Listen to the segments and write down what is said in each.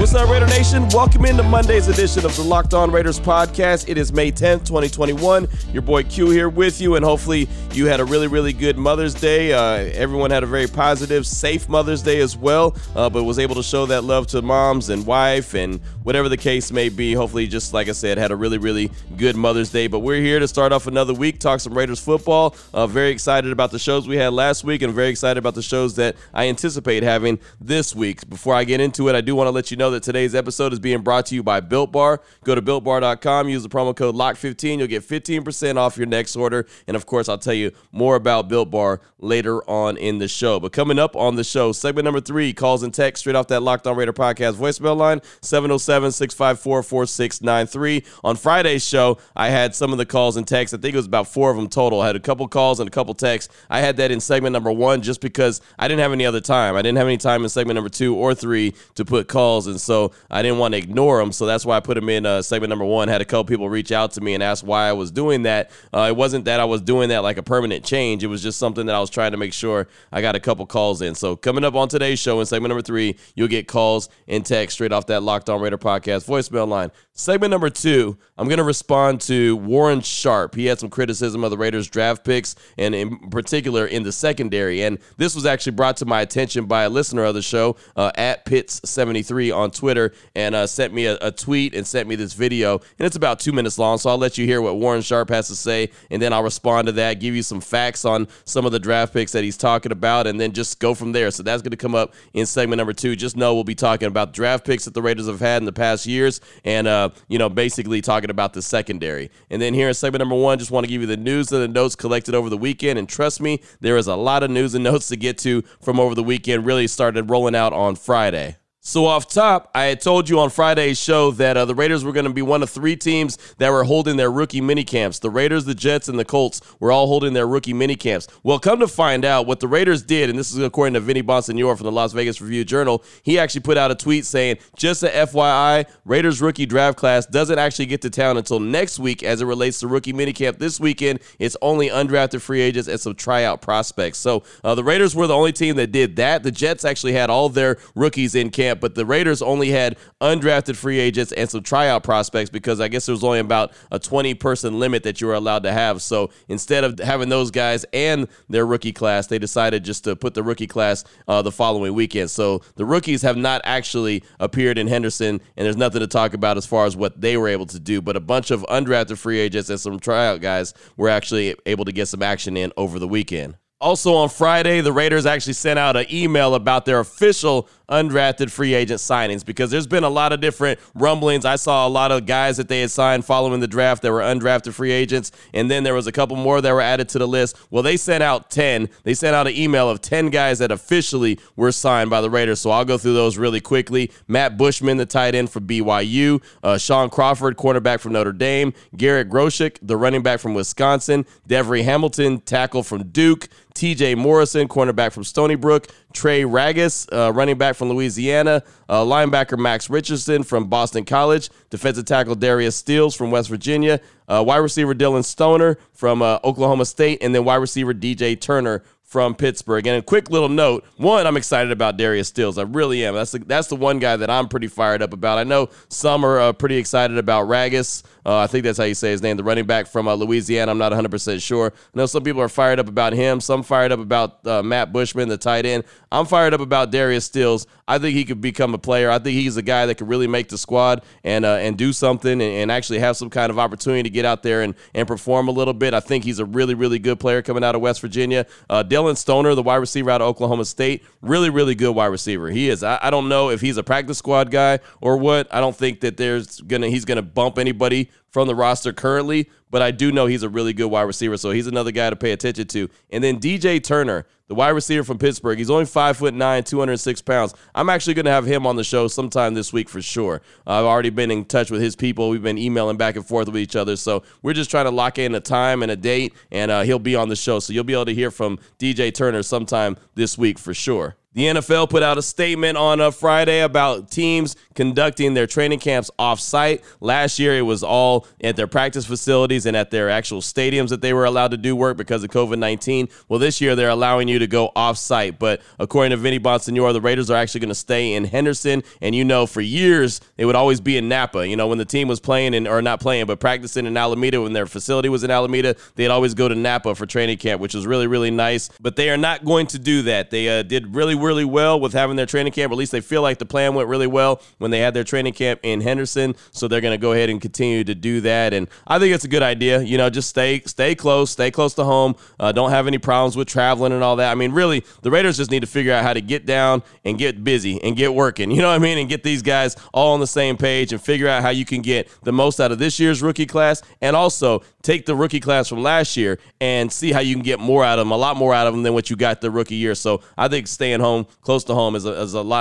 What's up, Raider Nation? Welcome into Monday's edition of the Locked On Raiders podcast. It is May 10th, 2021. Your boy Q here with you, and hopefully you had a really, really good Mother's Day. Everyone had a very positive, safe Mother's Day as well, but was able to show that love to moms and wife and whatever the case may be. Hopefully, just like I said, had a really, really good Mother's Day. But we're here to start off another week, talk some Raiders football. Very excited about the shows we had last week and very excited about the shows that I anticipate having this week. Before I get into it, I do want to let you know that today's episode is being brought to you by Built Bar. Go to BuiltBar.com, use the promo code LOCK15. You'll get 15% off your next order. And, of course, I'll tell you more about Built Bar later on in the show. But coming up on the show, segment number 3, calls and text straight off that Locked On Raider podcast voicemail line, 707-654-4693. On Friday's show, I had some of the calls and texts. I think it was about 4 of them total. I had a couple calls and a couple texts. I had that in segment number 1 just because I didn't have any other time. I didn't have any time in segment number 2 or 3 to put calls, and so I didn't want to ignore them, so that's why I put them in segment number 1. Had a couple people reach out to me and ask why I was doing that. It wasn't that I was doing that like a permanent change. It was just something that I was trying to make sure I got a couple calls in. So coming up on today's show in segment number 3, you'll get calls and text straight off that Locked On Raider podcast voicemail line. Segment number 2, I'm going to respond to Warren Sharp. He had some criticism of the Raiders draft picks, and in particular in the secondary. And this was actually brought to my attention by a listener of the show, at Pitts73 on Twitter, and sent me a tweet and sent me this video. And it's about 2 minutes long, so I'll let you hear what Warren Sharp has to say, and then I'll respond to that, give you some facts on some of the draft picks that he's talking about, and then just go from there. So that's going to come up in segment number 2. Just know we'll be talking about draft picks that the Raiders have had in the past years, and basically talking about the secondary. And then here in segment number 1, just want to give you the news and the notes collected over the weekend. And trust me, there is a lot of news and notes to get to from over the weekend. Really started rolling out on Friday. So off top, I had told you on Friday's show that the Raiders were going to be one of 3 teams that were holding their rookie minicamps. The Raiders, the Jets, and the Colts were all holding their rookie minicamps. Well, come to find out what the Raiders did, and this is according to Vinny Bonsignore from the Las Vegas Review-Journal, he actually put out a tweet saying, just a FYI, Raiders rookie draft class doesn't actually get to town until next week as it relates to rookie minicamp. This weekend, it's only undrafted free agents and some tryout prospects. So the Raiders were the only team that did that. The Jets actually had all their rookies in camp, but the Raiders only had undrafted free agents and some tryout prospects because I guess there's only about a 20-person limit that you were allowed to have. So instead of having those guys and their rookie class, they decided just to put the rookie class the following weekend. So the rookies have not actually appeared in Henderson, and there's nothing to talk about as far as what they were able to do. But a bunch of undrafted free agents and some tryout guys were actually able to get some action in over the weekend. Also on Friday, the Raiders actually sent out an email about their official undrafted free agent signings because there's been a lot of different rumblings. I saw a lot of guys that they had signed following the draft that were undrafted free agents, and then there was a couple more that were added to the list. Well, they sent out 10. They sent out an email of 10 guys that officially were signed by the Raiders, so I'll go through those really quickly. Matt Bushman, the tight end for BYU, Sean Crawford, cornerback from Notre Dame, Garrett Groschick, the running back from Wisconsin, Devery Hamilton, tackle from Duke, TJ Morrison, cornerback from Stony Brook, Trey Ragas, running back from Louisiana, linebacker Max Richardson from Boston College, defensive tackle Darius Stills from West Virginia, wide receiver Dylan Stoner from Oklahoma State, and then wide receiver DJ Turner from Pittsburgh. And a quick little note, one, I'm excited about Darius Stills. I really am. That's the one guy that I'm pretty fired up about. I know some are pretty excited about Ragas. I think that's how you say his name, the running back from Louisiana. I'm not 100% sure. I know some people are fired up about him. Some fired up about Matt Bushman, the tight end. I'm fired up about Darius Stills. I think he could become a player. I think he's a guy that could really make the squad and do something and actually have some kind of opportunity to get out there and perform a little bit. I think he's a really, really good player coming out of West Virginia. Dylan Stoner, the wide receiver out of Oklahoma State, really, really good wide receiver. He is. I don't know if he's a practice squad guy or what. I don't think that he's going to bump anybody from the roster currently, but I do know he's a really good wide receiver, so he's another guy to pay attention to. And then DJ Turner, the wide receiver from Pittsburgh, he's only 5'9", 206 pounds. I'm actually going to have him on the show sometime this week for sure. I've already been in touch with his people. We've been emailing back and forth with each other, so we're just trying to lock in a time and a date, and he'll be on the show, so you'll be able to hear from DJ Turner sometime this week for sure. The NFL put out a statement on a Friday about teams conducting their training camps off-site. Last year, it was all at their practice facilities and at their actual stadiums that they were allowed to do work because of COVID-19. Well, this year, they're allowing you to go off-site. But according to Vinny Bonsignore, the Raiders are actually going to stay in Henderson. And, you know, for years, it would always be in Napa. You know, when the team was playing and or not playing, but practicing in Alameda, when their facility was in Alameda, they'd always go to Napa for training camp, which was really, really nice. But they are not going to do that. They did really well with having their training camp, or at least they feel like the plan went really well when they had their training camp in Henderson, so they're going to go ahead and continue to do that, and I think it's a good idea. You know, just stay close to home, don't have any problems with traveling and all that. I mean, really, the Raiders just need to figure out how to get down and get busy and get working, you know what I mean, and get these guys all on the same page and figure out how you can get the most out of this year's rookie class, and also take the rookie class from last year and see how you can get more out of them, a lot more out of them than what you got the rookie year. So I think staying home, close to home,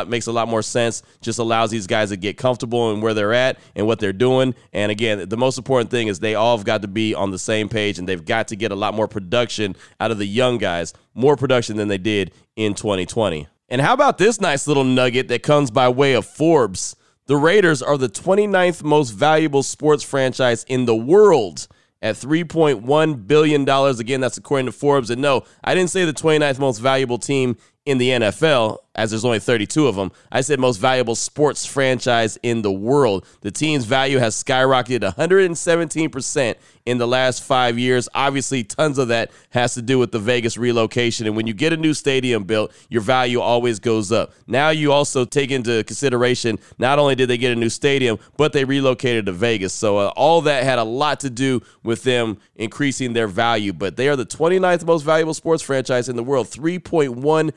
makes a lot more sense. Just allows these guys to get comfortable in where they're at and what they're doing. And again, the most important thing is they all have got to be on the same page, and they've got to get a lot more production out of the young guys, more production than they did in 2020. And how about this nice little nugget that comes by way of Forbes? The Raiders are the 29th most valuable sports franchise in the world at $3.1 billion. Again, that's according to Forbes. And no, I didn't say the 29th most valuable team in the NFL, as there's only 32 of them. I said most valuable sports franchise in the world. The team's value has skyrocketed 117% in the last 5 years. Obviously, tons of that has to do with the Vegas relocation. And when you get a new stadium built, your value always goes up. Now you also take into consideration, not only did they get a new stadium, but they relocated to Vegas. So all that had a lot to do with them increasing their value. But they are the 29th most valuable sports franchise in the world, $3.1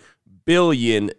billion.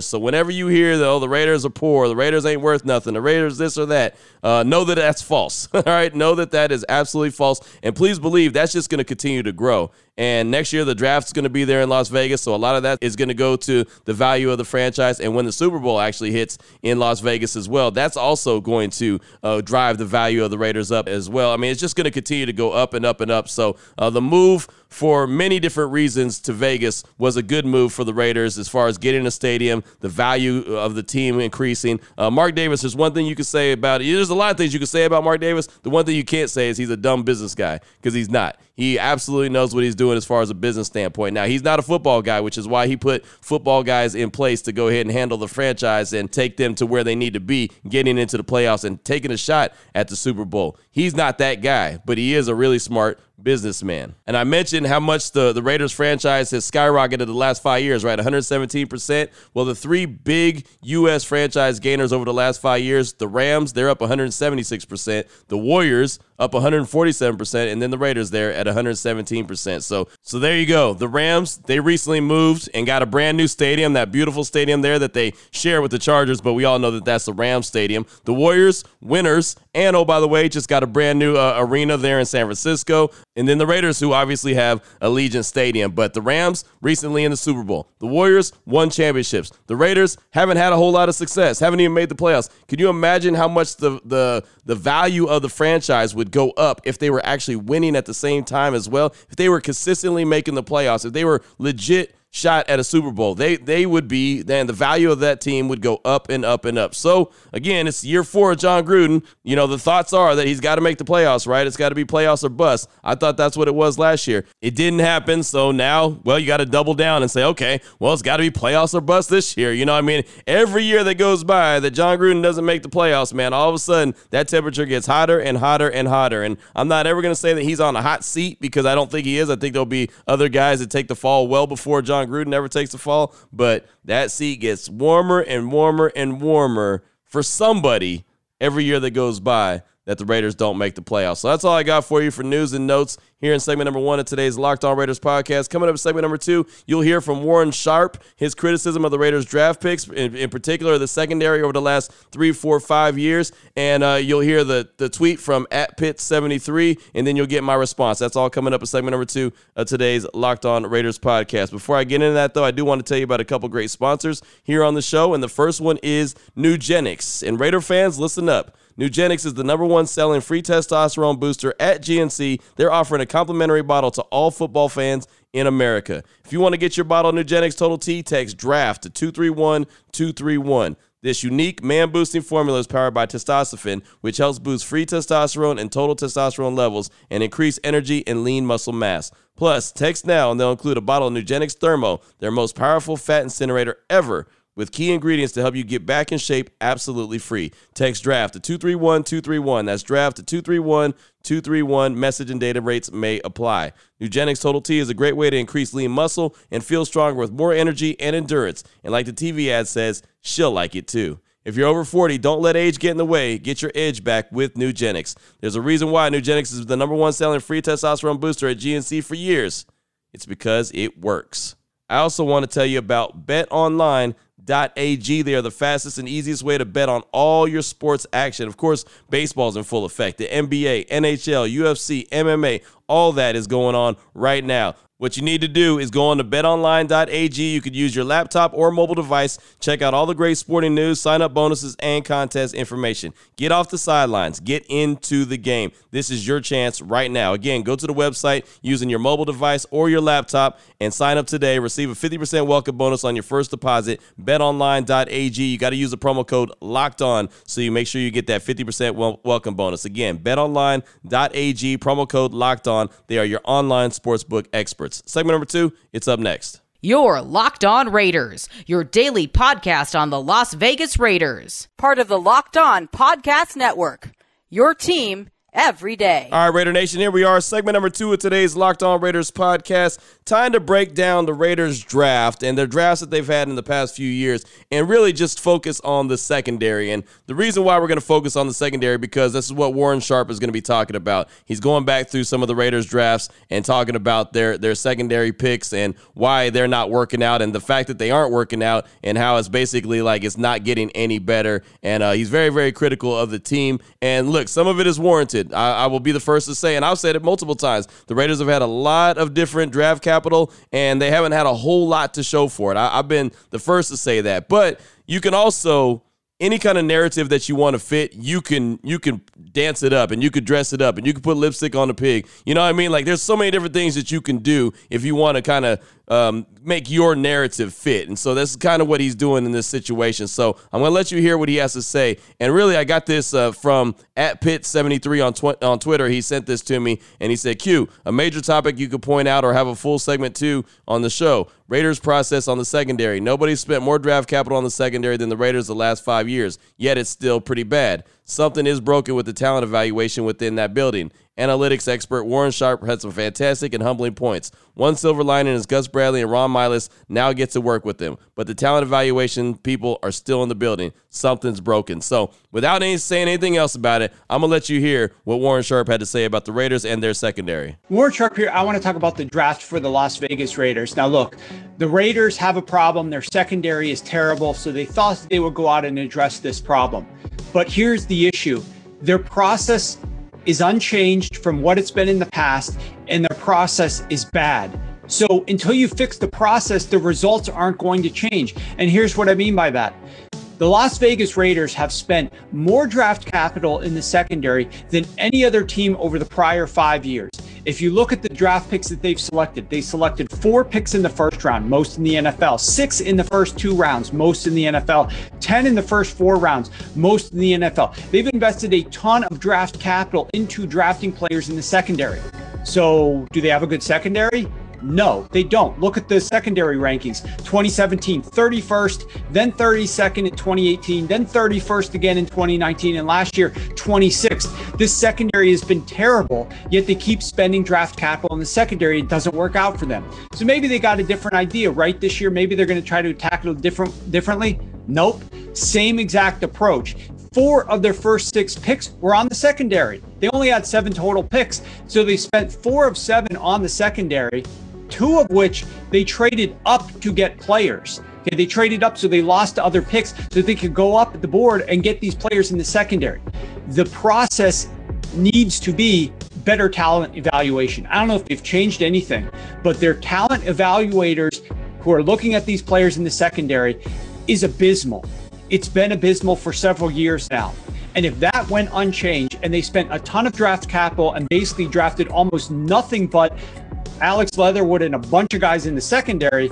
So whenever you hear that, oh, the Raiders are poor, the Raiders ain't worth nothing, the Raiders this or that, know that that's false. All right, know that that is absolutely false, and please believe that's just going to continue to grow. And next year, the draft's going to be there in Las Vegas, so a lot of that is going to go to the value of the franchise. And when the Super Bowl actually hits in Las Vegas as well, that's also going to drive the value of the Raiders up as well. I mean, it's just going to continue to go up and up and up. So the move, for many different reasons, to Vegas was a good move for the Raiders as far as getting a stadium, the value of the team increasing. Mark Davis, there's one thing you can say about it. There's a lot of things you can say about Mark Davis. The one thing you can't say is he's a dumb business guy, because he's not. He absolutely knows what he's doing as far as a business standpoint. Now, he's not a football guy, which is why he put football guys in place to go ahead and handle the franchise and take them to where they need to be, getting into the playoffs and taking a shot at the Super Bowl. He's not that guy, but he is a really smart businessman. And I mentioned how much the Raiders franchise has skyrocketed the last 5 years, right? 117%. Well, the three big U.S. franchise gainers over the last 5 years, the Rams, they're up 176%. The Warriors, up 147%, and then the Raiders there at 117%. So there you go. The Rams, they recently moved and got a brand new stadium, that beautiful stadium there that they share with the Chargers, but we all know that that's the Rams stadium. The Warriors, winners, and oh, by the way, just got a brand new arena there in San Francisco. And then the Raiders, who obviously have Allegiant Stadium, but the Rams recently in the Super Bowl. The Warriors won championships. The Raiders haven't had a whole lot of success, haven't even made the playoffs. Can you imagine how much the value of the franchise would go up if they were actually winning at the same time as well? If they were consistently making the playoffs, if they were legit shot at a Super Bowl, they would be, then the value of that team would go up and up and up. So again, it's year 4 of Jon Gruden. You know, the thoughts are that he's got to make the playoffs, right? It's got to be playoffs or bust. I thought that's what it was last year. It didn't happen. So now, well, you got to double down and say, okay, well, it's got to be playoffs or bust this year. You know what I mean? Every year that goes by that Jon Gruden doesn't make the playoffs, man, all of a sudden that temperature gets hotter and hotter and hotter. And I'm not ever going to say that he's on a hot seat, because I don't think he is. I think there'll be other guys that take the fall well before Jon Gruden never takes the fall, but that seat gets warmer and warmer and warmer for somebody every year that goes by that the Raiders don't make the playoffs. So that's all I got for you for news and notes here in segment number one of today's Locked On Raiders podcast. Coming up in segment number two, you'll hear from Warren Sharp, his criticism of the Raiders draft picks, in particular the secondary over the last 3, 4, 5 years. And you'll hear the tweet from @Pitt73, and then you'll get my response. That's all coming up in segment number two of today's Locked On Raiders podcast. Before I get into that, though, I do want to tell you about a couple great sponsors here on the show, and the first one is Nugenix. And Raider fans, listen up. Nugenix is the number one selling free testosterone booster at GNC. They're offering a complimentary bottle to all football fans in America. If you want to get your bottle of Nugenix Total T, text DRAFT to 231231. This unique man-boosting formula is powered by testosterone, which helps boost free testosterone and total testosterone levels and increase energy and lean muscle mass. Plus, text now and they'll include a bottle of Nugenix Thermo, their most powerful fat incinerator ever, with key ingredients to help you get back in shape absolutely free. Text DRAFT to 231231. That's DRAFT to 231231. Message and data rates may apply. Nugenix Total T is a great way to increase lean muscle and feel stronger with more energy and endurance. And like the TV ad says, she'll like it too. If you're over 40, don't let age get in the way. Get your edge back with Nugenix. There's a reason why Nugenix is the number one selling free testosterone booster at GNC for years. It's because it works. I also want to tell you about BetOnline.ag. They are the fastest and easiest way to bet on all your sports action. Of course, baseball's in full effect. The NBA, NHL, UFC, MMA, all that is going on right now. What you need to do is go on to betonline.ag. You could use your laptop or mobile device. Check out all the great sporting news, sign-up bonuses, and contest information. Get off the sidelines. Get into the game. This is your chance right now. Again, go to the website using your mobile device or your laptop and sign up today. Receive a 50% welcome bonus on your first deposit. Betonline.ag. You got to use the promo code LOCKEDON so you make sure you get that 50% welcome bonus. Again, betonline.ag, promo code LOCKEDON. They are your online sportsbook experts. Segment number two, it's up next. You're Locked On Raiders, your daily podcast on the Las Vegas Raiders. Part of the Locked On Podcast Network, your team every day. All right, Raider Nation, here we are. Segment number two of today's Locked On Raiders podcast. Time to break down the Raiders draft and their drafts that they've had in the past few years and really just focus on the secondary. And the reason why we're going to focus on the secondary because this is what Warren Sharp is going to be talking about. He's going back through some of the Raiders drafts and talking about their secondary picks and why they're not working out and the fact that they aren't working out and how it's basically like it's not getting any better. And he's very, very critical of the team. And look, some of it is warranted. I will be the first to say, and I've said it multiple times, the Raiders have had a lot of different draft capital, and they haven't had a whole lot to show for it. I've been the first to say that. But you can also, any kind of narrative that you want to fit, you can dance it up, and you could dress it up, and you can put lipstick on the pig. You know what I mean? Like, there's so many different things that you can do if you want to kind of make your narrative fit. And so that's kind of what he's doing in this situation. So I'm going to let you hear what he has to say. And really, I got this from @Pitt73 on Twitter. He sent this to me, and he said, Q, a major topic you could point out or have a full segment to on the show, Raiders process on the secondary. Nobody spent more draft capital on the secondary than the Raiders the last 5 years, yet it's still pretty bad. Something is broken with the talent evaluation within that building. Analytics expert Warren Sharp had some fantastic and humbling points. One silver lining is Gus Bradley and Ron Miles now get to work with them, but the talent evaluation people are still in the building. Something's broken. So without saying anything else about it, I'm going to let you hear what Warren Sharp had to say about the Raiders and their secondary. Warren Sharp here. I want to talk about the draft for the Las Vegas Raiders. Now look, the Raiders have a problem. Their secondary is terrible, so they thought they would go out and address this problem. But here's the issue. Their process is unchanged from what it's been in the past, and their process is bad. So until you fix the process, the results aren't going to change. And here's what I mean by that. The Las Vegas Raiders have spent more draft capital in the secondary than any other team over the prior 5 years. If you look at the draft picks that they've selected, they selected 4 picks in the first round, most in the NFL, 6 in the first 2 rounds, most in the NFL, 10 in the first 4 rounds, most in the NFL. They've invested a ton of draft capital into drafting players in the secondary. So do they have a good secondary? No, they don't. Look at the secondary rankings, 2017, 31st, then 32nd in 2018, then 31st again in 2019, and last year, 26th. This secondary has been terrible, yet they keep spending draft capital in the secondary. It doesn't work out for them. So maybe they got a different idea, right? This year, maybe they're going to try to tackle it differently. Nope, same exact approach. 4 of their first 6 picks were on the secondary. They only had 7 total picks, so they spent 4 of 7 on the secondary, 2 of which they traded up to get players. Okay, they traded up, so they lost to other picks so they could go up the board and get these players in the secondary. The process needs to be better talent evaluation. I don't know if they've changed anything, but their talent evaluators who are looking at these players in the secondary is abysmal. It's been abysmal for several years now. And if that went unchanged and they spent a ton of draft capital and basically drafted almost nothing but Alex Leatherwood and a bunch of guys in the secondary,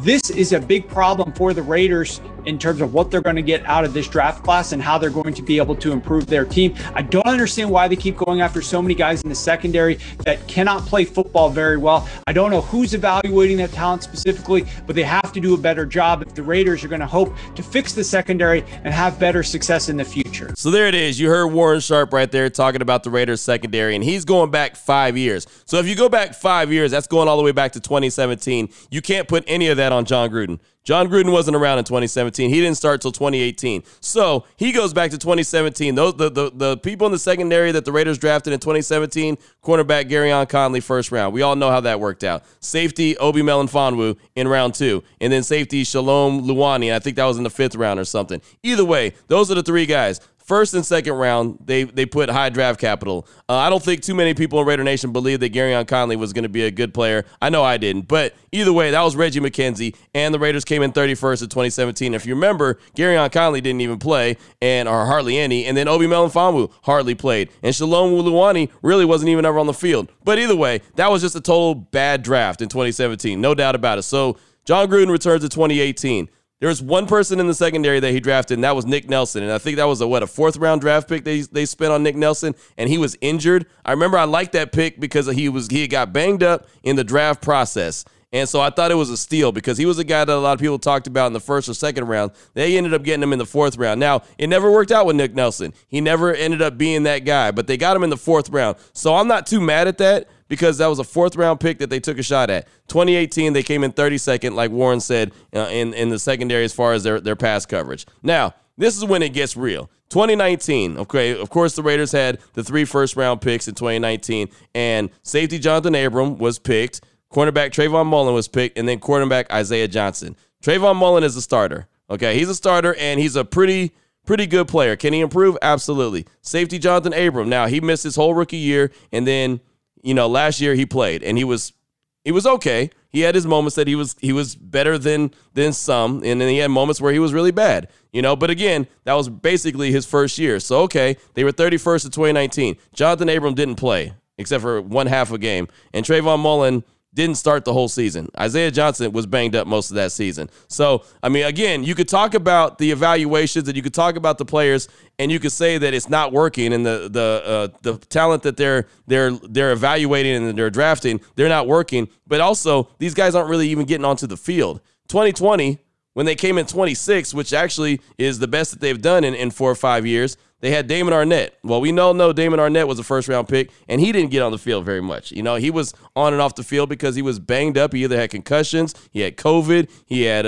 this is a big problem for the Raiders in terms of what they're going to get out of this draft class and how they're going to be able to improve their team. I don't understand why they keep going after so many guys in the secondary that cannot play football very well. I don't know who's evaluating that talent specifically, but they have to do a better job if the Raiders are going to hope to fix the secondary and have better success in the future. So there it is. You heard Warren Sharp right there talking about the Raiders secondary, and he's going back 5 years. So if you go back 5 years, that's going all the way back to 2017. You can't put any of that on Jon Gruden. Jon Gruden wasn't around in 2017. He didn't start till 2018. So he goes back to 2017. Those the people in the secondary that the Raiders drafted in 2017, cornerback Gareon Conley, first round. We all know how that worked out. Safety Obi Melifonwu in round 2. And then safety Shalom Luani. And I think that was in the 5th round or something. Either way, those are the 3 guys. First and second round, they put high draft capital. I don't think too many people in Raider Nation believed that Gareon Conley was going to be a good player. I know I didn't, but either way, that was Reggie McKenzie, and the Raiders came in 31st of 2017. If you remember, Gareon Conley didn't even play, or hardly any, and then Obi Melifonwu hardly played, and Shalom Luani really wasn't even ever on the field. But either way, that was just a total bad draft in 2017, no doubt about it. So Jon Gruden returns to 2018. There was one person in the secondary that he drafted, and that was Nick Nelson. And I think that was a 4th-round draft pick they spent on Nick Nelson, and he was injured. I remember I liked that pick because he got banged up in the draft process. And so I thought it was a steal because he was a guy that a lot of people talked about in the 1st or 2nd round. They ended up getting him in the 4th round. Now, it never worked out with Nick Nelson. He never ended up being that guy, but they got him in the 4th round. So I'm not too mad at that, because that was a 4th-round pick that they took a shot at. 2018, they came in 32nd, like Warren said, in the secondary as far as their pass coverage. Now, this is when it gets real. 2019, okay, of course the Raiders had the 3 first-round picks in 2019, and safety Jonathan Abram was picked, cornerback Trayvon Mullen was picked, and then cornerback Isaiah Johnson. Trayvon Mullen is a starter, okay? He's a starter, and he's a pretty good player. Can he improve? Absolutely. Safety Jonathan Abram, now he missed his whole rookie year, and then last year he played, and he was okay. He had his moments that he was better than some, and then he had moments where he was really bad. But again, that was basically his first year. So, okay, they were 31st of 2019. Jonathan Abram didn't play, except for one half a game, and Trayvon Mullen didn't start the whole season. Isaiah Johnson was banged up most of that season. So, I mean, again, you could talk about the evaluations and you could talk about the players and you could say that it's not working and the talent that they're evaluating and they're drafting, they're not working. But also, these guys aren't really even getting onto the field. 2020, when they came in 26, which actually is the best that they've done in 4 or 5 years, they had Damon Arnette. Well, we all know Damon Arnette was a 1st-round pick, and he didn't get on the field very much. He was on and off the field because he was banged up. He either had concussions, he had COVID, he had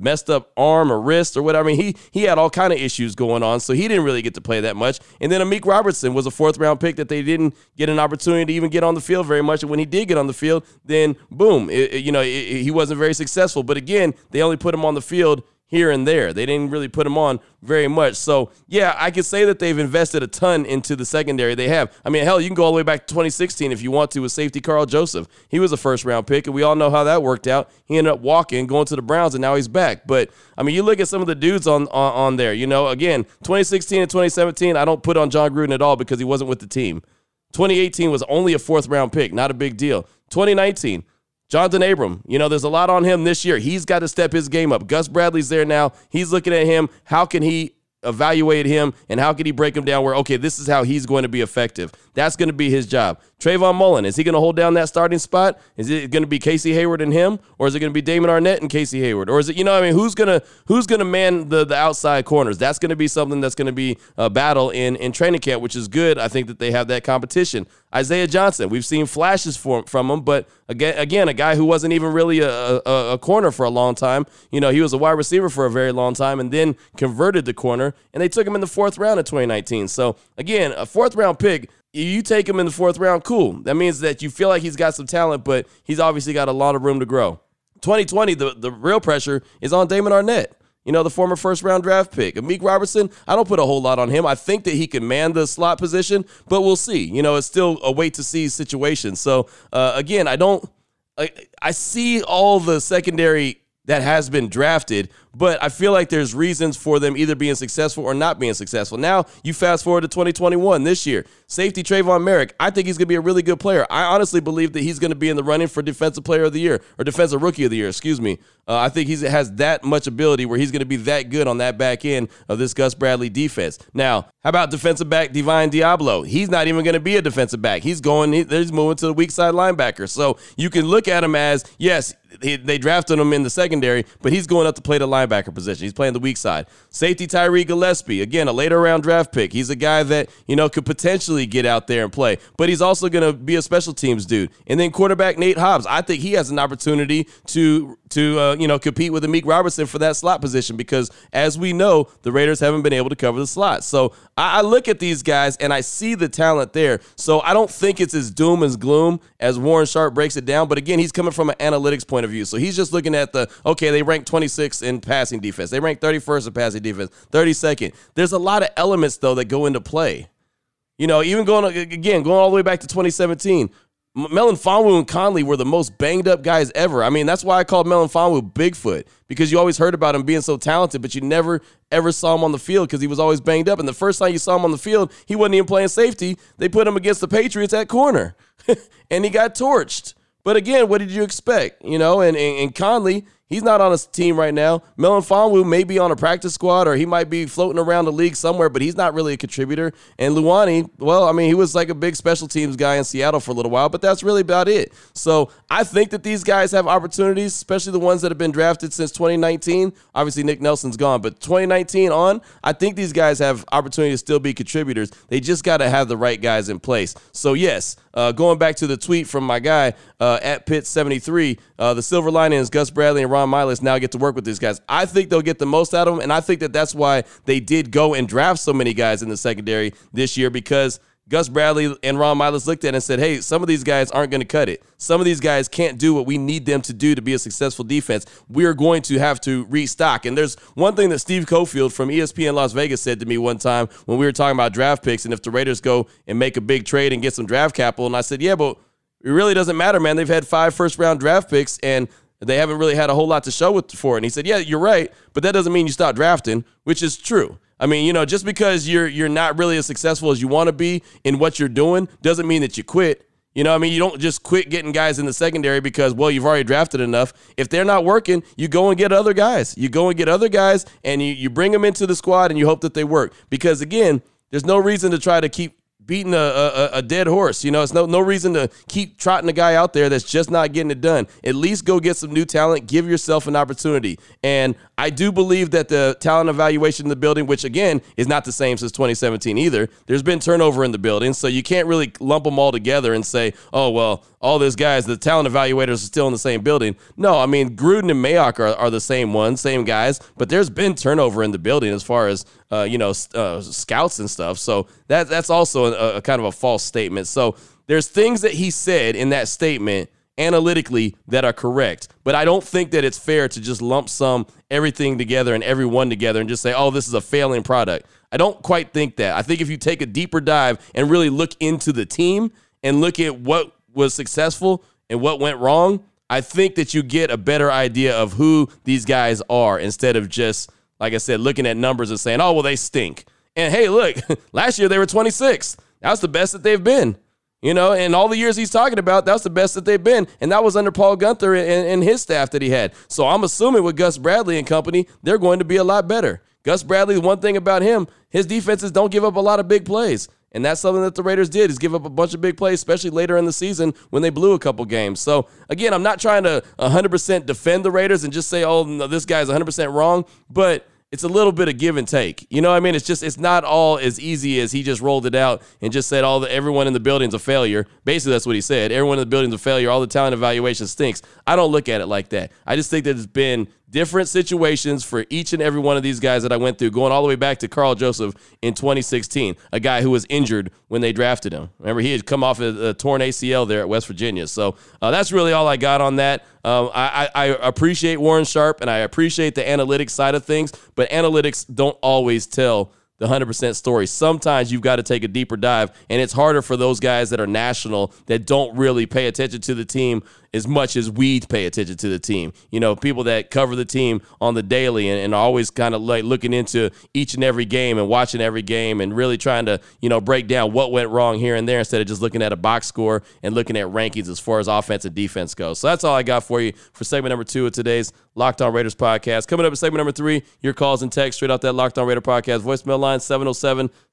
messed up arm or wrist or whatever. I mean, he had all kind of issues going on, so he didn't really get to play that much. And then Amik Robertson was a 4th-round pick that they didn't get an opportunity to even get on the field very much. And when he did get on the field, then boom, he wasn't very successful. But again, they only put him on the field here and there. They didn't really put him on very much. So, yeah, I could say that they've invested a ton into the secondary. They have. I mean, hell, you can go all the way back to 2016 if you want to with safety Karl Joseph. He was a 1st-round pick, and we all know how that worked out. He ended up walking, going to the Browns, and now he's back. But, I mean, you look at some of the dudes on there. Again, 2016 and 2017, I don't put on Jon Gruden at all because he wasn't with the team. 2018 was only a 4th-round pick, not a big deal. 2019, Jonathan Abram, there's a lot on him this year. He's got to step his game up. Gus Bradley's there now. He's looking at him. How can he evaluate him, and how can he break him down where, okay, this is how he's going to be effective. That's going to be his job. Trayvon Mullen, is he going to hold down that starting spot? Is it going to be Casey Hayward and him, or is it going to be Damon Arnette and Casey Hayward? Or is it, who's going to man the outside corners? That's going to be something that's going to be a battle in training camp, which is good. I think that they have that competition. Isaiah Johnson, we've seen flashes from him, but again, a guy who wasn't even really a corner for a long time. You know, he was a wide receiver for a very long time and then converted to corner, and they took him in the fourth round of 2019. So again, a fourth round pick, you take him in the fourth round, cool. That means that you feel like he's got some talent, but he's obviously got a lot of room to grow. 2020, the real pressure is on Damon Arnette. You know, the former first-round draft pick. Amik Robertson, I don't put a whole lot on him. I think that he can man the slot position, but we'll see. You know, it's still a wait-to-see situation. So, again, I see all the secondary that has been drafted, but I feel like there's reasons for them either being successful or not being successful. Now, you fast forward to 2021, this year. Safety Trayvon Merrick, I think he's going to be a really good player. I honestly believe that he's going to be in the running for Defensive Player of the Year, or Defensive Rookie of the Year, excuse me. I think he has that much ability where he's going to be that good on that back end of this Gus Bradley defense. Now, how about defensive back Divine Diablo? He's not even going to be a defensive back. He's moving to the weak side linebacker. So you can look at him as, yes, they drafted him in the secondary, but he's going up to play the linebacker position. He's playing the weak side. Safety Tyree Gillespie, again, a later round draft pick. He's a guy that, you know, could potentially get out there and play, but he's also going to be a special teams dude. And then quarterback Nate Hobbs, I think he has an opportunity to compete with Amik Robertson for that slot position because, as we know, the Raiders haven't been able to cover the slot. So I look at these guys and I see the talent there. So I don't think it's as doom and gloom as Warren Sharp breaks it down. But again, he's coming from an analytics point of view. So he's just looking at they ranked 26th in passing defense. They ranked 31st in passing defense, 32nd. There's a lot of elements, though, that go into play. You know, even going all the way back to 2017, Melifonwu and Conley were the most banged up guys ever. I mean, that's why I called Melifonwu Bigfoot, because you always heard about him being so talented, but you never ever saw him on the field because he was always banged up. And the first time you saw him on the field, he wasn't even playing safety. They put him against the Patriots at corner and he got torched. But again, what did you expect? You know, and Conley, he's not on a team right now. Melifonwu may be on a practice squad, or he might be floating around the league somewhere, but he's not really a contributor. And Luani, well, I mean, he was like a big special teams guy in Seattle for a little while, but that's really about it. So I think that these guys have opportunities, especially the ones that have been drafted since 2019. Obviously, Nick Nelson's gone, but 2019 on, I think these guys have opportunity to still be contributors. They just got to have the right guys in place. So, yes, going back to the tweet from my guy at Pitt73, the silver lining is Gus Bradley and Ron Miles now get to work with these guys. I think they'll get the most out of them, and I think that that's why they did go and draft so many guys in the secondary this year, because Gus Bradley and Ron Miles looked at it and said, hey, some of these guys aren't going to cut it. Some of these guys can't do what we need them to do to be a successful defense. We are going to have to restock. And there's one thing that Steve Cofield from ESPN Las Vegas said to me one time when we were talking about draft picks and if the Raiders go and make a big trade and get some draft capital. And I said, yeah, but it really doesn't matter, man. They've had 5 first-round draft picks, and they haven't really had a whole lot to show for it. And he said, yeah, you're right, but that doesn't mean you stop drafting, which is true. I mean, you know, just because you're not really as successful as you want to be in what you're doing doesn't mean that you quit. You know what I mean? You don't just quit getting guys in the secondary because, well, you've already drafted enough. If they're not working, you go and get other guys. You go and get other guys, and you bring them into the squad, and you hope that they work. Because, again, there's no reason to try to keep beating a dead horse. You know, it's no reason to keep trotting a guy out there that's just not getting it done. At least go get some new talent. Give yourself an opportunity. And I do believe that the talent evaluation in the building, which, again, is not the same since 2017 either. There's been turnover in the building, so you can't really lump them all together and say, oh, well, all these guys, the talent evaluators are still in the same building. No, I mean, Gruden and Mayock are the same ones, same guys, but there's been turnover in the building as far as scouts and stuff. So that's also a kind of a false statement. So there's things that he said in that statement analytically that are correct, but I don't think that it's fair to just lump sum everything together and everyone together and just say, oh, this is a failing product. I don't quite think that. I think if you take a deeper dive and really look into the team and look at what was successful and what went wrong, I think that you get a better idea of who these guys are instead of just, like I said, looking at numbers and saying, oh, well, they stink. And, hey, look, last year they were 26th. That's the best that they've been. You know, and all the years he's talking about, that's the best that they've been. And that was under Paul Gunther and his staff that he had. So I'm assuming with Gus Bradley and company, they're going to be a lot better. Gus Bradley, one thing about him, his defenses don't give up a lot of big plays. And that's something that the Raiders did, is give up a bunch of big plays, especially later in the season when they blew a couple games. So, again, I'm not trying to 100% defend the Raiders and just say, oh, no, this guy's 100% wrong. But it's a little bit of give and take. You know what I mean? It's just, it's not all as easy as he just rolled it out and just said everyone in the building's a failure. Basically, that's what he said. Everyone in the building's a failure. All the talent evaluation stinks. I don't look at it like that. I just think there's been different situations for each and every one of these guys that I went through, going all the way back to Karl Joseph in 2016, a guy who was injured when they drafted him. Remember, he had come off a torn ACL there at West Virginia. So that's really all I got on that. I appreciate Warren Sharp, and I appreciate the analytics side of things, but analytics don't always tell the 100% story. Sometimes you've got to take a deeper dive, and it's harder for those guys that are national that don't really pay attention to the team as much as we pay attention to the team. You know, people that cover the team on the daily and always kind of like looking into each and every game and watching every game and really trying to, you know, break down what went wrong here and there instead of just looking at a box score and looking at rankings as far as offense and defense goes. So that's all I got for you for segment number 2 of today's Locked On Raiders podcast. Coming up in segment number 3, your calls and texts straight off that Locked On Raider podcast voicemail line,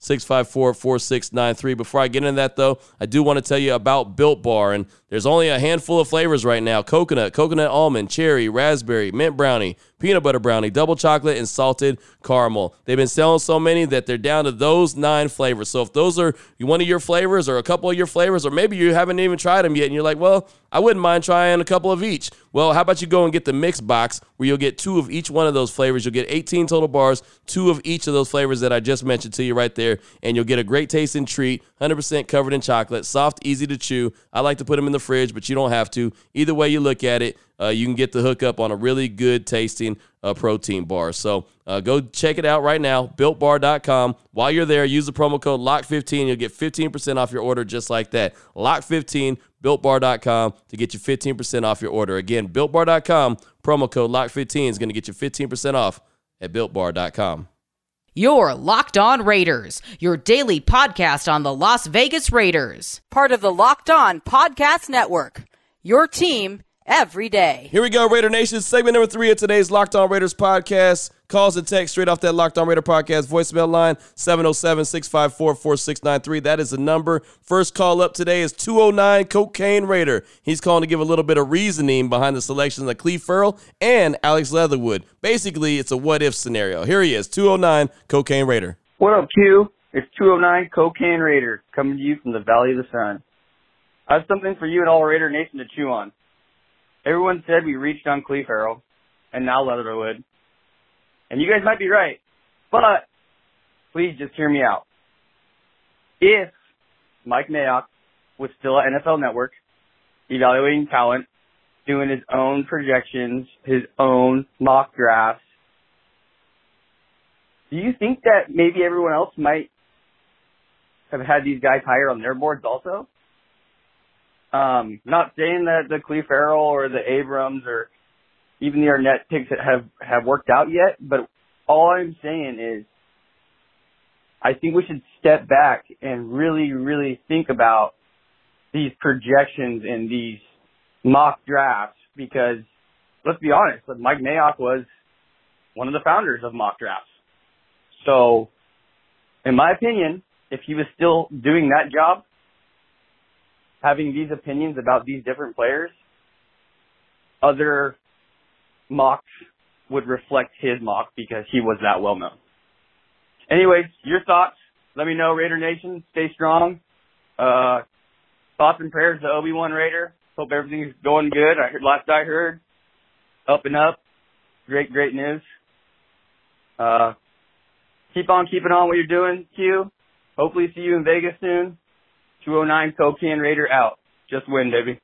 707-654-4693. Before I get into that, though, I do want to tell you about Built Bar, and there's only a handful of flavors right now: coconut, coconut almond, cherry, raspberry, mint brownie, peanut butter brownie, double chocolate, and salted caramel. They've been selling so many that they're down to those 9 flavors. So if those are one of your flavors or a couple of your flavors, or maybe you haven't even tried them yet and you're like, well, I wouldn't mind trying a couple of each. Well, how about you go and get the mix box where you'll get 2 of each one of those flavors. You'll get 18 total bars, 2 of each of those flavors that I just mentioned to you right there, and you'll get a great tasting treat, 100% covered in chocolate, soft, easy to chew. I like to put them in the fridge, but you don't have to. Either way you look at it, you can get the hookup on a really good tasting protein bar. So go check it out right now, BuiltBar.com. While you're there, use the promo code LOCK15. You'll get 15% off your order just like that. LOCK15, BuiltBar.com to get you 15% off your order. Again, BuiltBar.com, promo code LOCK15 is going to get you 15% off at BuiltBar.com. You're Locked On Raiders, your daily podcast on the Las Vegas Raiders. Part of the Locked On Podcast Network, your team every day. Here we go, Raider Nation. Segment number 3 of today's Locked On Raiders podcast. Calls and text straight off that Locked On Raider podcast voicemail line, 707-654-4693. That is the number. First call up today is 209 Cocaine Raider. He's calling to give a little bit of reasoning behind the selection of Clelin Ferrell and Alex Leatherwood. Basically, it's a what-if scenario. Here he is, 209 Cocaine Raider. What up, Q? It's 209 Cocaine Raider coming to you from the Valley of the Sun. I have something for you and all Raider Nation to chew on. Everyone said we reached on Clelin Ferrell, and now Leatherwood. And you guys might be right, but please just hear me out. If Mike Mayock was still at NFL Network, evaluating talent, doing his own projections, his own mock drafts, do you think that maybe everyone else might have had these guys higher on their boards also? Not saying that the Clelin Ferrell or the Abrams or even the Arnette picks have worked out yet, but all I'm saying is I think we should step back and really, really think about these projections and these mock drafts, because let's be honest, Mike Mayock was one of the founders of mock drafts. So in my opinion, if he was still doing that job, having these opinions about these different players, other mocks would reflect his mock because he was that well-known. Anyways, your thoughts. Let me know, Raider Nation. Stay strong. Thoughts and prayers to Obi-Wan Raider. Hope everything's going good. Last I heard, up and up. Great, great news. Keep on keeping on what you're doing, Q. Hopefully see you in Vegas soon. 209 Cocaine Raider out. Just win, baby.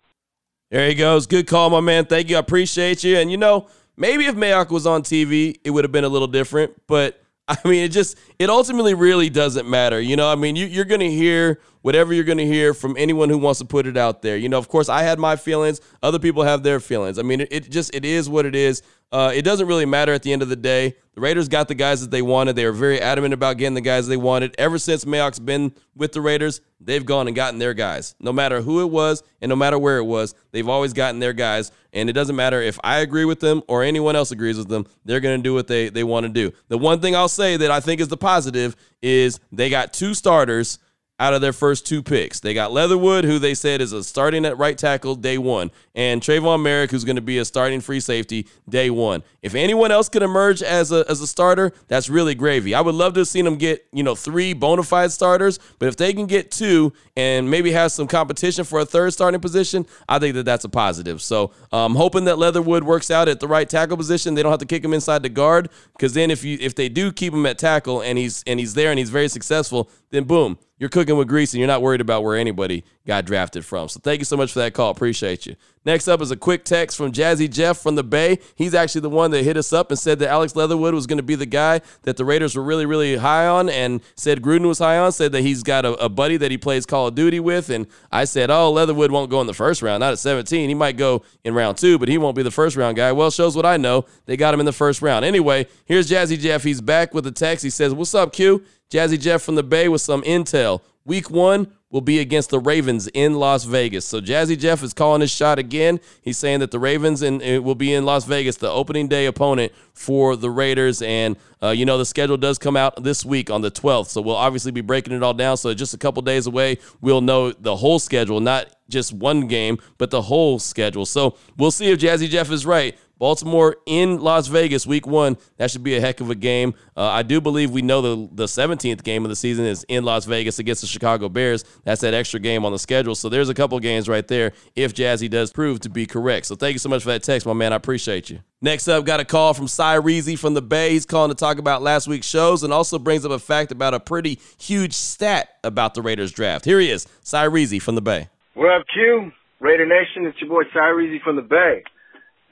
There he goes. Good call, my man. Thank you. I appreciate you. And, you know, maybe if Mayock was on TV, it would have been a little different. But, I mean, it ultimately really doesn't matter. You know, I mean, you're going to hear whatever you're going to hear from anyone who wants to put it out there. You know, of course, I had my feelings. Other people have their feelings. I mean, it is what it is. It doesn't really matter at the end of the day. The Raiders got the guys that they wanted. They were very adamant about getting the guys they wanted. Ever since Mayock's been with the Raiders, they've gone and gotten their guys. No matter who it was and no matter where it was, they've always gotten their guys. And it doesn't matter if I agree with them or anyone else agrees with them. They're going to do what they want to do. The one thing I'll say that I think is the positive is they got 2 starters out of their first two picks. They got Leatherwood, who they said is a starting at right tackle day one, and Trayvon Merrick, who's going to be a starting free safety day one. If anyone else could emerge as a starter, that's really gravy. I would love to have seen them get, three bona fide starters, but if they can get two and maybe have some competition for a third starting position, I think that's a positive. So I'm hoping that Leatherwood works out at the right tackle position. They don't have to kick him inside the guard, because then if they do keep him at tackle and he's there and he's very successful, then boom, you're cooking with grease and you're not worried about where anybody got drafted from. So thank you so much for that call. Appreciate you. Next up is a quick text from Jazzy Jeff from the Bay. He's actually the one that hit us up and said that Alex Leatherwood was going to be the guy that the Raiders were really, really high on, and said Gruden was high on, said that he's got a buddy that he plays Call of Duty with. And I said, Leatherwood won't go in the first round, not at 17. He might go in round two, but he won't be the first round guy. Well, shows what I know. They got him in the first round. Anyway, here's Jazzy Jeff. He's back with a text. He says, "What's up, Q? Jazzy Jeff from the Bay with some intel. Week one will be against the Ravens in Las Vegas." So Jazzy Jeff is calling his shot again. He's saying that the Ravens will be in Las Vegas, the opening day opponent for the Raiders. And, the schedule does come out this week on the 12th. So we'll obviously be breaking it all down. So just a couple days away, we'll know the whole schedule, not just one game, but the whole schedule. So we'll see if Jazzy Jeff is right. Baltimore in Las Vegas, week one. That should be a heck of a game. I do believe we know the 17th game of the season is in Las Vegas against the Chicago Bears. That's that extra game on the schedule. So there's a couple games right there if Jazzy does prove to be correct. So thank you so much for that text, my man. I appreciate you. Next up, got a call from Cyreezy from the Bay. He's calling to talk about last week's shows and also brings up a fact about a pretty huge stat about the Raiders draft. Here he is, Cyreezy from the Bay. What up, Q? Raider Nation, it's your boy Cyreezy from the Bay.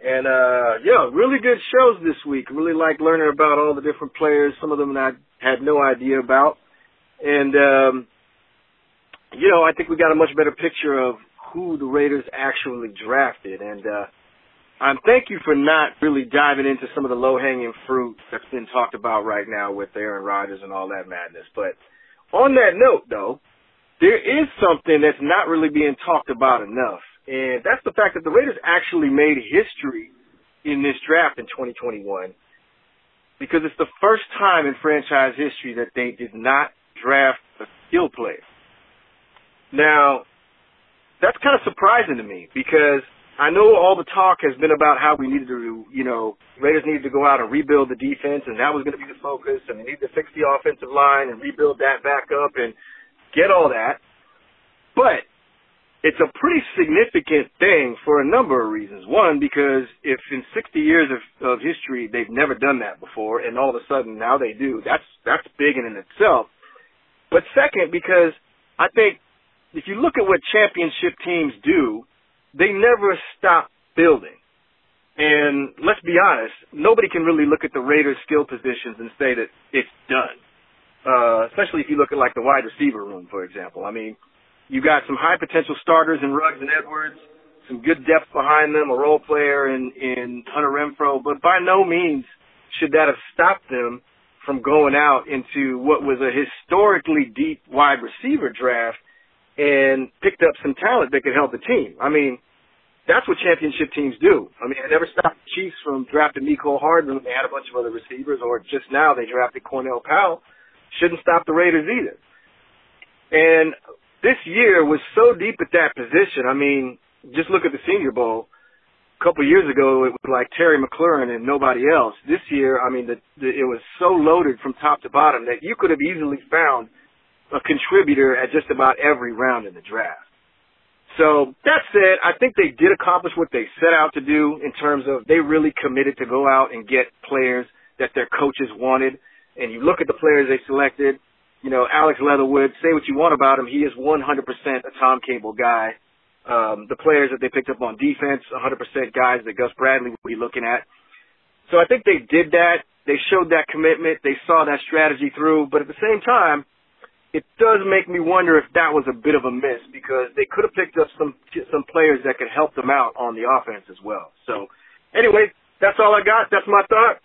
And, really good shows this week. Really like learning about all the different players, some of them that I had no idea about. And, I think we got a much better picture of who the Raiders actually drafted. And I'm thank you for not really diving into some of the low-hanging fruit that's been talked about right now with Aaron Rodgers and all that madness. But on that note, though, there is something that's not really being talked about enough. And that's the fact that the Raiders actually made history in this draft in 2021, because it's the first time in franchise history that they did not draft a skill player. Now, that's kind of surprising to me, because I know all the talk has been about how we needed to, Raiders needed to go out and rebuild the defense, and that was going to be the focus, and they needed to fix the offensive line and rebuild that back up and get all that. But it's a pretty significant thing for a number of reasons. One, because if in 60 years of history they've never done that before, and all of a sudden now they do, that's big in and of itself. But second, because I think if you look at what championship teams do, they never stop building. And let's be honest, nobody can really look at the Raiders' skill positions and say that it's done, especially if you look at like the wide receiver room, for example. I mean, you got some high potential starters in Ruggs and Edwards, some good depth behind them, a role player in Hunter Renfrow, but by no means should that have stopped them from going out into what was a historically deep wide receiver draft and picked up some talent that could help the team. I mean, that's what championship teams do. I mean, it never stopped the Chiefs from drafting Mecole Hardman. They had a bunch of other receivers, or just now they drafted Cornell Powell. Shouldn't stop the Raiders either. And this year was so deep at that position. I mean, just look at the Senior Bowl. A couple of years ago, it was like Terry McLaurin and nobody else. This year, I mean, it was so loaded from top to bottom that you could have easily found a contributor at just about every round in the draft. So that said, I think they did accomplish what they set out to do in terms of they really committed to go out and get players that their coaches wanted. And you look at the players they selected. Alex Leatherwood, say what you want about him, he is 100% a Tom Cable guy. The players that they picked up on defense, 100% guys that Gus Bradley will be looking at. So I think they did that. They showed that commitment. They saw that strategy through. But at the same time, it does make me wonder if that was a bit of a miss, because they could have picked up some players that could help them out on the offense as well. So anyway, that's all I got. That's my thought.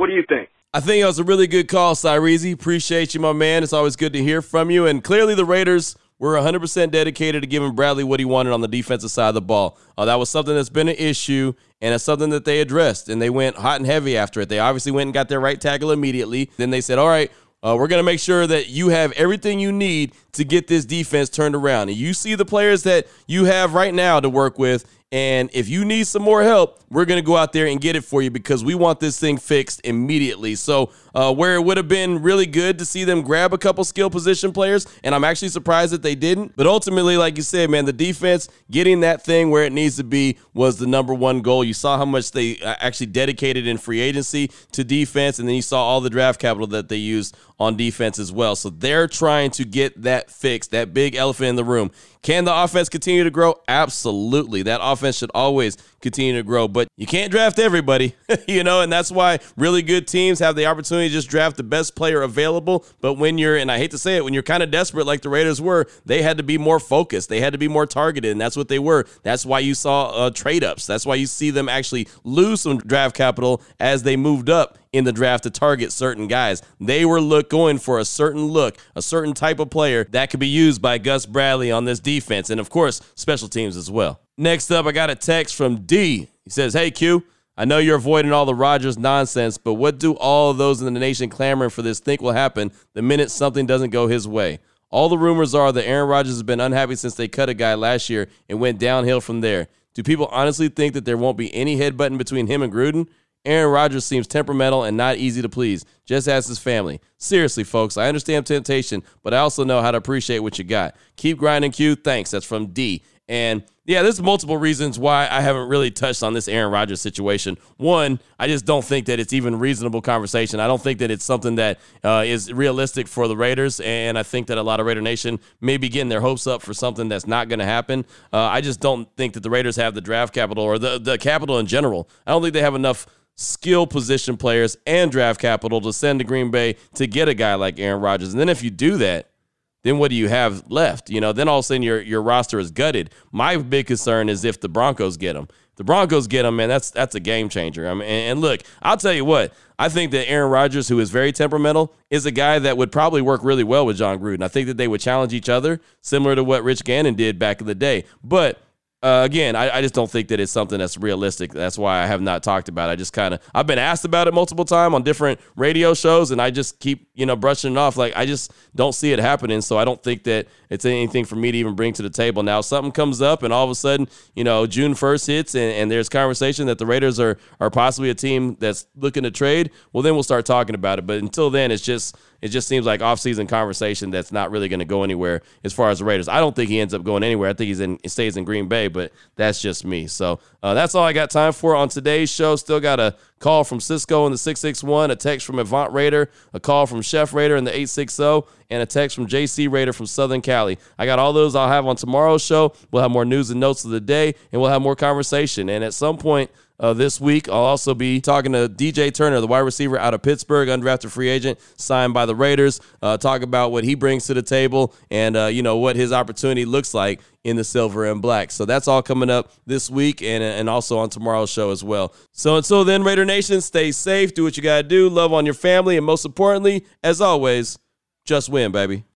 What do you think? I think that was a really good call, Cyreezy. Appreciate you, my man. It's always good to hear from you. And clearly the Raiders were 100% dedicated to giving Bradley what he wanted on the defensive side of the ball. That was something that's been an issue, and it's something that they addressed, and they went hot and heavy after it. They obviously went and got their right tackle immediately. Then they said, all right, We're going to make sure that you have everything you need to get this defense turned around. And you see the players that you have right now to work with. And if you need some more help, we're going to go out there and get it for you because we want this thing fixed immediately. So where it would have been really good to see them grab a couple skill position players, and I'm actually surprised that they didn't. But ultimately, like you said, man, the defense, getting that thing where it needs to be was the number one goal. You saw how much they actually dedicated in free agency to defense, and then you saw all the draft capital that they used on defense as well. So they're trying to get that fixed, that big elephant in the room. Can the offense continue to grow? Absolutely. That offense should always continue to grow, but you can't draft everybody, and that's why really good teams have the opportunity to just draft the best player available. But when you're, and I hate to say it, when you're kind of desperate like the Raiders were, they had to be more focused. They had to be more targeted, and that's what they were. That's why you saw trade-ups. That's why you see them actually lose some draft capital as they moved up in the draft to target certain guys. They were going for a certain look, a certain type of player that could be used by Gus Bradley on this defense and, of course, special teams as well. Next up, I got a text from D. He says, "Hey, Q, I know you're avoiding all the Rodgers nonsense, but what do all of those in the nation clamoring for this think will happen the minute something doesn't go his way? All the rumors are that Aaron Rodgers has been unhappy since they cut a guy last year and went downhill from there. Do people honestly think that there won't be any headbutting between him and Gruden? Aaron Rodgers seems temperamental and not easy to please. Just ask his family. Seriously, folks, I understand temptation, but I also know how to appreciate what you got. Keep grinding, Q. Thanks." That's from D. And yeah, there's multiple reasons why I haven't really touched on this Aaron Rodgers situation. One, I just don't think that it's even reasonable conversation. I don't think that it's something that is realistic for the Raiders, and I think that a lot of Raider Nation may be getting their hopes up for something that's not going to happen. I just don't think that the Raiders have the draft capital or the capital in general. I don't think they have enough skill position players and draft capital to send to Green Bay to get a guy like Aaron Rodgers. And then if you do that, then what do you have left? Then all of a sudden your roster is gutted. My big concern is if the Broncos get him. The Broncos get him, man, that's a game changer. I mean, and look, I'll tell you what, I think that Aaron Rodgers, who is very temperamental, is a guy that would probably work really well with Jon Gruden. I think that they would challenge each other, similar to what Rich Gannon did back in the day. But again, I just don't think that it's something that's realistic. That's why I have not talked about it. I've been asked about it multiple times on different radio shows, and I just keep, brushing it off. Like, I just don't see it happening, so I don't think that it's anything for me to even bring to the table. Now, something comes up, and all of a sudden, June 1st hits, and there's conversation that the Raiders are possibly a team that's looking to trade. Well, then we'll start talking about it. But until then, it just seems like off-season conversation that's not really going to go anywhere as far as the Raiders. I don't think he ends up going anywhere. I think he stays in Green Bay, but that's just me. So that's all I got time for on today's show. Still got a call from Cisco in the 661, a text from Avant Raider, a call from Chef Raider in the 860, and a text from JC Raider from Southern Cali. I got all those I'll have on tomorrow's show. We'll have more news and notes of the day, and we'll have more conversation. And at some point, this week, I'll also be talking to DJ Turner, the wide receiver out of Pittsburgh, undrafted free agent, signed by the Raiders, talk about what he brings to the table and, what his opportunity looks like in the silver and black. So that's all coming up this week and also on tomorrow's show as well. So until then, Raider Nation, stay safe, do what you got to do, love on your family, and most importantly, as always, just win, baby.